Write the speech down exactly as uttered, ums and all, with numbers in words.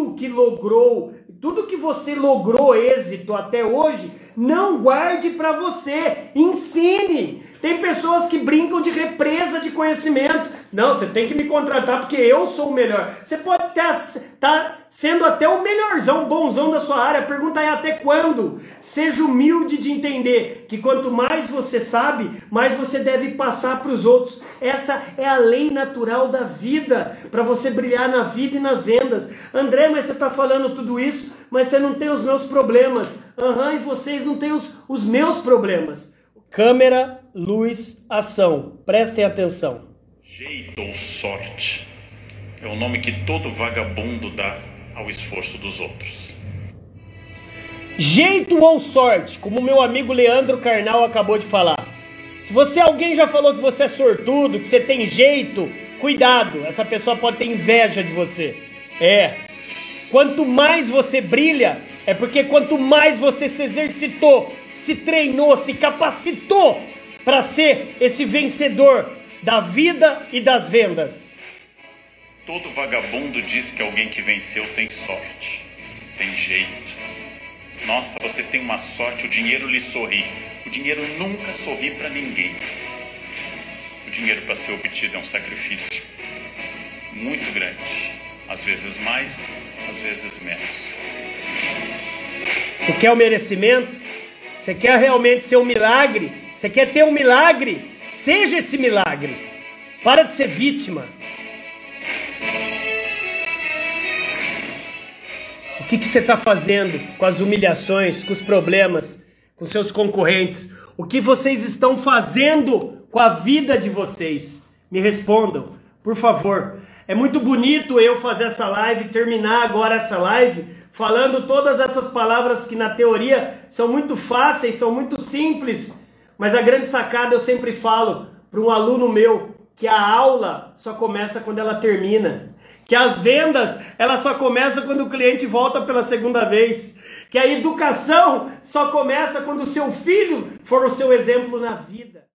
tudo que logrou, tudo que você logrou êxito até hoje, não guarde para você, ensine. Tem pessoas que brincam de represa de conhecimento. Não, você tem que me contratar porque eu sou o melhor. Você pode estar tá sendo até o melhorzão, bonzão da sua área. Pergunta aí até quando. Seja humilde de entender que quanto mais você sabe, mais você deve passar para os outros. Essa é a lei natural da vida, para você brilhar na vida e nas vendas. André, mas você está falando tudo isso, mas você não tem os meus problemas. Aham, e vocês não têm os, os meus problemas. Câmera, luz, ação. Prestem atenção. Jeito ou sorte é o nome que todo vagabundo dá ao esforço dos outros. Jeito ou sorte, como meu amigo Leandro Karnal acabou de falar. Se você, alguém já falou que você é sortudo, que você tem jeito, cuidado, essa pessoa pode ter inveja de você. É. Quanto mais você brilha, é porque quanto mais você se exercitou, se treinou, se capacitou para ser esse vencedor da vida e das vendas. Todo vagabundo diz que alguém que venceu tem sorte, tem jeito. Nossa, você tem uma sorte, o dinheiro lhe sorri. O dinheiro nunca sorri para ninguém. O dinheiro para ser obtido é um sacrifício muito grande. Às vezes mais, às vezes menos. Você quer o merecimento? Você quer realmente ser um milagre? Você quer ter um milagre? Seja esse milagre. Para de ser vítima. O que, que você está fazendo com as humilhações, com os problemas, com seus concorrentes? O que vocês estão fazendo com a vida de vocês? Me respondam, por favor. É muito bonito eu fazer essa live, terminar agora essa live, falando todas essas palavras que na teoria são muito fáceis, são muito simples, mas a grande sacada eu sempre falo para um aluno meu, que a aula só começa quando ela termina, que as vendas ela só começa quando o cliente volta pela segunda vez, que a educação só começa quando o seu filho for o seu exemplo na vida.